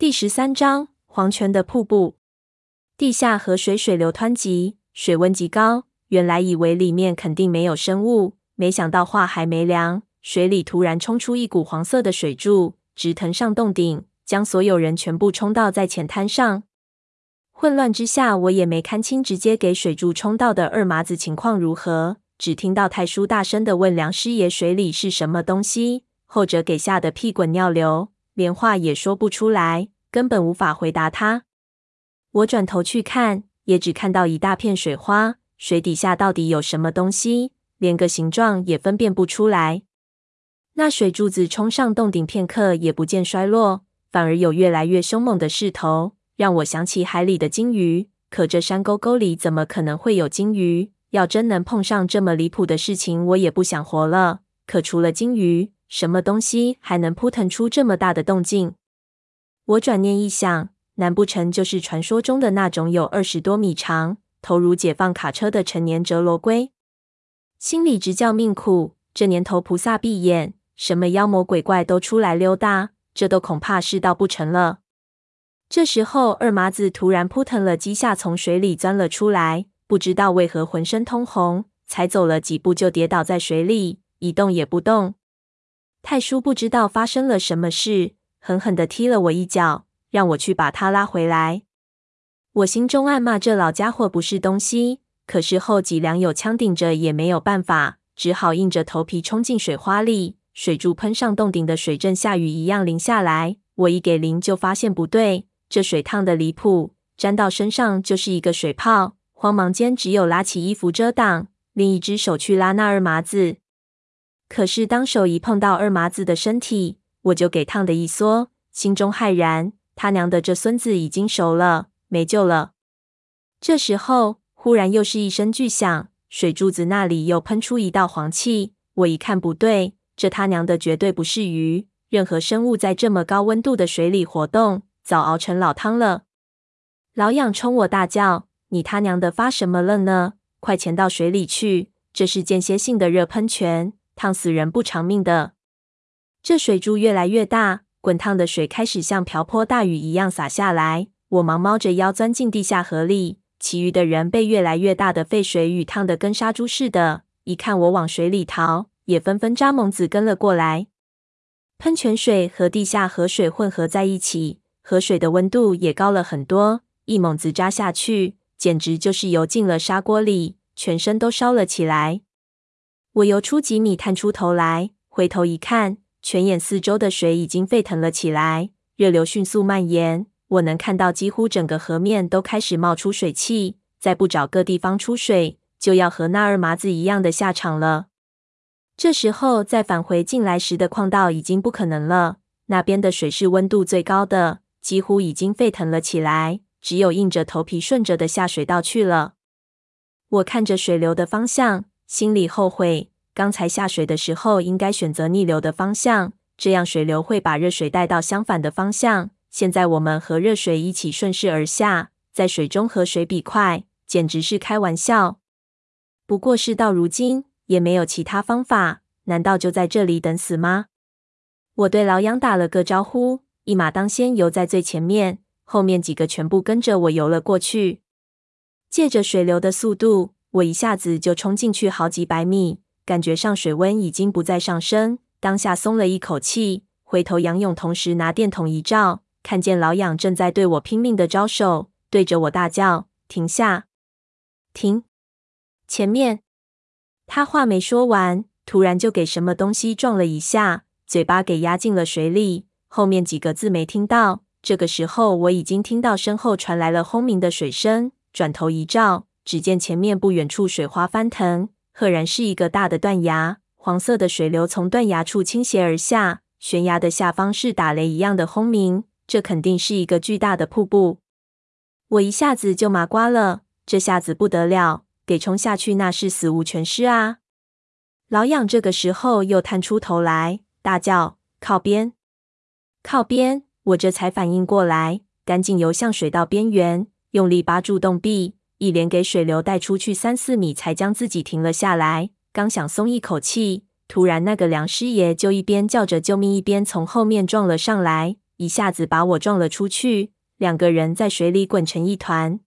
第13章黄泉的瀑布。地下河水水流湍急，水温极高，原来以为里面肯定没有生物，没想到话还没凉，水里突然冲出一股黄色的水柱，直腾上洞顶，将所有人全部冲到在浅滩上。混乱之下，我也没看清直接给水柱冲到的二麻子情况如何，只听到太叔大声地问梁师爷水里是什么东西，后者给吓得屁滚尿流，连话也说不出来，根本无法回答他。我转头去看，也只看到一大片水花，水底下到底有什么东西，连个形状也分辨不出来。那水柱子冲上洞顶片刻也不见衰落，反而有越来越凶猛的势头，让我想起海里的鲸鱼，可这山沟沟里怎么可能会有鲸鱼，要真能碰上这么离谱的事情，我也不想活了。可除了鲸鱼，什么东西还能扑腾出这么大的动静？我转念一想，难不成就是传说中的那种有20多米长，头如解放卡车的成年折罗龟？心里直叫命苦，这年头菩萨闭眼，什么妖魔鬼怪都出来溜达，这都恐怕是道不成了。这时候二麻子突然扑腾了几下，从水里钻了出来，不知道为何浑身通红，才走了几步就跌倒在水里，一动也不动。太叔不知道发生了什么事，狠狠地踢了我一脚，让我去把他拉回来。我心中暗骂这老家伙不是东西，可是后脊梁有枪顶着也没有办法，只好硬着头皮冲进水花里。水柱喷上洞顶的水阵下雨一样淋下来，我一给淋就发现不对，这水烫的离谱，沾到身上就是一个水泡。慌忙间只有拉起衣服遮挡，另一只手去拉那二麻子。可是当手一碰到二麻子的身体，我就给烫得一缩，心中骇然，他娘的这孙子已经熟了，没救了。这时候忽然又是一声巨响，水柱子那里又喷出一道黄气，我一看不对，这他娘的绝对不是鱼，任何生物在这么高温度的水里活动，早熬成老汤了。老痒冲我大叫，你他娘的发什么愣呢？快潜到水里去！这是间歇性的热喷泉，烫死人不偿命的。这水柱越来越大，滚烫的水开始像瓢泼大雨一样洒下来。我忙猫着腰钻进地下河里，其余的人被越来越大的沸水雨烫得跟杀猪似的。一看我往水里逃，也纷纷扎猛子跟了过来。喷泉水和地下河水混合在一起，河水的温度也高了很多，一猛子扎下去，简直就是游进了砂锅里，全身都烧了起来。我游出几米，探出头来，回头一看，泉眼四周的水已经沸腾了起来，热流迅速蔓延，我能看到几乎整个河面都开始冒出水汽，再不找个地方出水，就要和那二麻子一样的下场了。这时候再返回进来时的矿道已经不可能了，那边的水是温度最高的，几乎已经沸腾了起来。只有硬着头皮顺着的下水道去了。我看着水流的方向，心里后悔，刚才下水的时候应该选择逆流的方向，这样水流会把热水带到相反的方向。现在我们和热水一起顺势而下，在水中和水比快，简直是开玩笑。不过事到如今，也没有其他方法，难道就在这里等死吗？我对老杨打了个招呼，一马当先游在最前面。后面几个全部跟着我游了过去。借着水流的速度，我一下子就冲进去好几百米，感觉上水温已经不再上升，当下松了一口气，回头仰泳，同时拿电筒一照，看见老痒正在对我拼命的招手，对着我大叫：停下！停！前面！他话没说完，突然就给什么东西撞了一下，嘴巴给压进了水里，后面几个字没听到。这个时候我已经听到身后传来了轰鸣的水声，转头一照，只见前面不远处水花翻腾，赫然是一个大的断崖，黄色的水流从断崖处倾斜而下，悬崖的下方是打雷一样的轰鸣，这肯定是一个巨大的瀑布。我一下子就麻瓜了，这下子不得了，给冲下去那是死无全尸啊。老痒这个时候又探出头来大叫：靠边！靠边！我这才反应过来，赶紧游向水道边缘，用力扒住洞壁，一连给水流带出去3-4米，才将自己停了下来。刚想松一口气，突然那个梁师爷就一边叫着救命，一边从后面撞了上来，一下子把我撞了出去，两个人在水里滚成一团。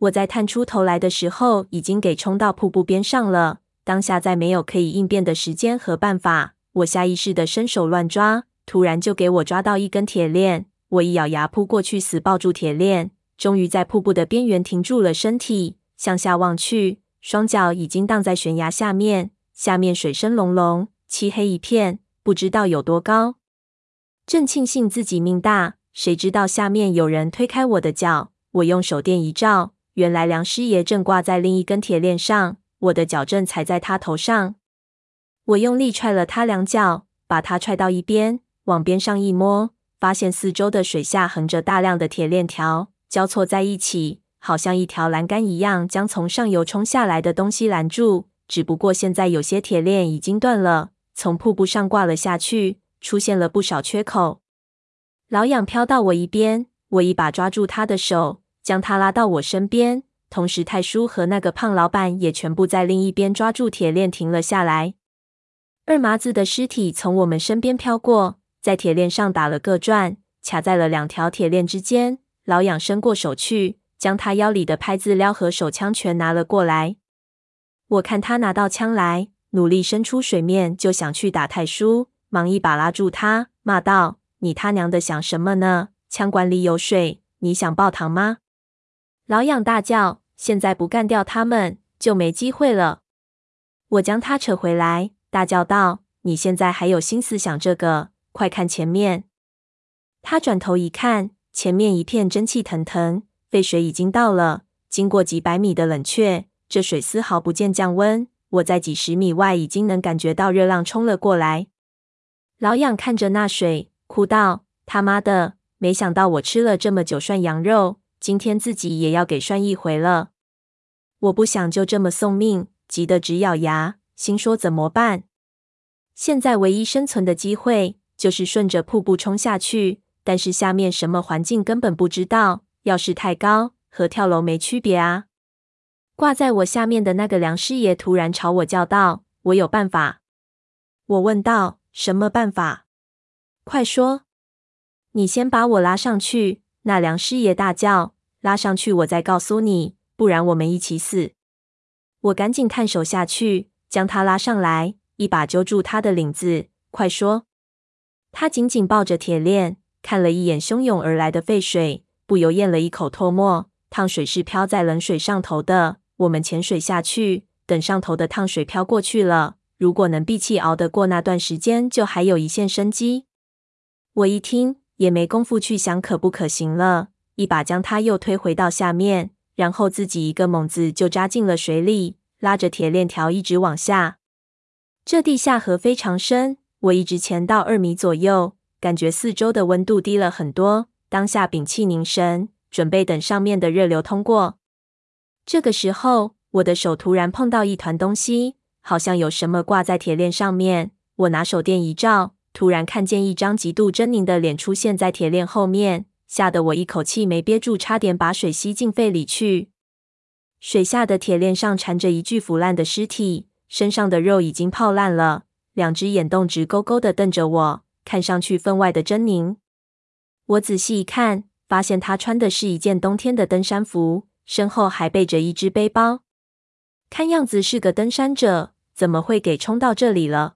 我在探出头来的时候，已经给冲到瀑布边上了。当下再没有可以应变的时间和办法，我下意识的伸手乱抓，突然就给我抓到一根铁链。我一咬牙扑过去，死抱住铁链，终于在瀑布的边缘停住了身体。向下望去，双脚已经荡在悬崖下面，下面水声隆隆，漆黑一片，不知道有多高。正庆幸自己命大，谁知道下面有人推开我的脚，我用手电一照。原来梁师爷正挂在另一根铁链上，我的脚正踩在他头上。我用力踹了他两脚，把他踹到一边，往边上一摸，发现四周的水下横着大量的铁链条，交错在一起，好像一条栏杆一样，将从上游冲下来的东西拦住。只不过现在有些铁链已经断了，从瀑布上挂了下去，出现了不少缺口。老痒飘到我一边，我一把抓住他的手，将他拉到我身边，同时太叔和那个胖老板也全部在另一边抓住铁链停了下来。二麻子的尸体从我们身边飘过，在铁链上打了个转，卡在了两条铁链之间。老痒伸过手去，将他腰里的拍子撩和手枪全拿了过来。我看他拿到枪来，努力伸出水面就想去打太叔，忙一把拉住他，骂道：“你他娘的想什么呢？枪管里有水，你想爆膛吗？”老痒大叫：“现在不干掉他们，就没机会了！”我将他扯回来，大叫道：“你现在还有心思想这个？快看前面！”他转头一看，前面一片蒸气腾腾，沸水已经到了。经过几百米的冷却，这水丝毫不见降温。我在几十米外已经能感觉到热浪冲了过来。老痒看着那水，哭道：“他妈的，没想到我吃了这么久涮羊肉！今天自己也要给涮一回了。”我不想就这么送命，急得直咬牙，心说怎么办？现在唯一生存的机会就是顺着瀑布冲下去，但是下面什么环境根本不知道，要是太高，和跳楼没区别啊。挂在我下面的那个梁师爷突然朝我叫道：“我有办法。”我问道：“什么办法？快说！”“你先把我拉上去！”那梁师爷大叫。“拉上去，我再告诉你，不然我们一起死！”我赶紧探手下去，将他拉上来，一把揪住他的领子：“快说！”他紧紧抱着铁链，看了一眼汹涌而来的沸水，不由咽了一口唾沫。烫水是飘在冷水上头的，我们潜水下去，等上头的烫水飘过去了，如果能闭气熬得过那段时间，就还有一线生机。我一听，也没工夫去想可不可行了，一把将他又推回到下面，然后自己一个猛子就扎进了水里，拉着铁链条一直往下。这地下河非常深，我一直潜到2米左右，感觉四周的温度低了很多，当下屏气凝神，准备等上面的热流通过。这个时候，我的手突然碰到一团东西，好像有什么挂在铁链上面。我拿手电一照，突然看见一张极度狰狞的脸出现在铁链后面，吓得我一口气没憋住，差点把水吸进肺里去。水下的铁链上缠着一具腐烂的尸体，身上的肉已经泡烂了，两只眼洞直勾勾的瞪着我，看上去分外的狰狞。我仔细一看，发现他穿的是一件冬天的登山服，身后还背着一只背包。看样子是个登山者，怎么会给冲到这里了？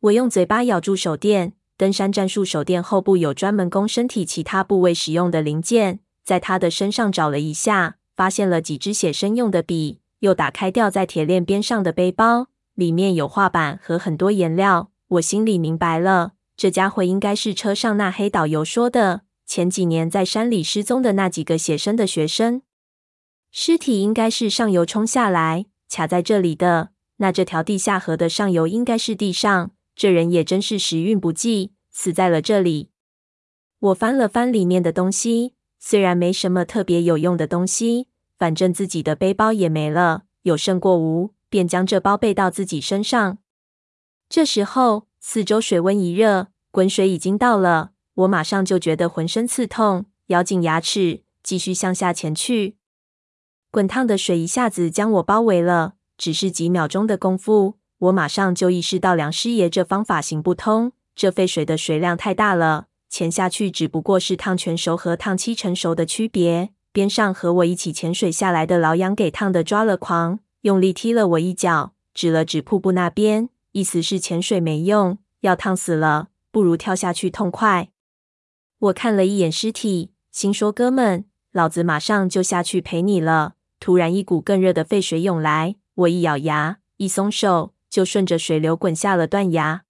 我用嘴巴咬住手电，登山战术手电后部有专门供身体其他部位使用的零件，在他的身上找了一下，发现了几支写生用的笔，又打开掉在铁链边上的背包，里面有画板和很多颜料。我心里明白了，这家伙应该是车上那黑导游说的，前几年在山里失踪的那几个写生的学生。尸体应该是上游冲下来，卡在这里的，那这条地下河的上游应该是地上。这人也真是时运不济，死在了这里。我翻了翻里面的东西，虽然没什么特别有用的东西，反正自己的背包也没了，有胜过无，便将这包背到自己身上。这时候，四周水温一热，滚水已经到了，我马上就觉得浑身刺痛，咬紧牙齿，继续向下潜去。滚烫的水一下子将我包围了，只是几秒钟的功夫，我马上就意识到梁师爷这方法行不通，这沸水的水量太大了，潜下去只不过是烫全熟和烫七成熟的区别。边上和我一起潜水下来的老杨给烫的抓了狂，用力踢了我一脚，指了指瀑布那边，意思是潜水没用，要烫死了，不如跳下去痛快。我看了一眼尸体，心说哥们，老子马上就下去陪你了。突然一股更热的沸水涌来，我一咬牙，一松手，就顺着水流滚下了断崖。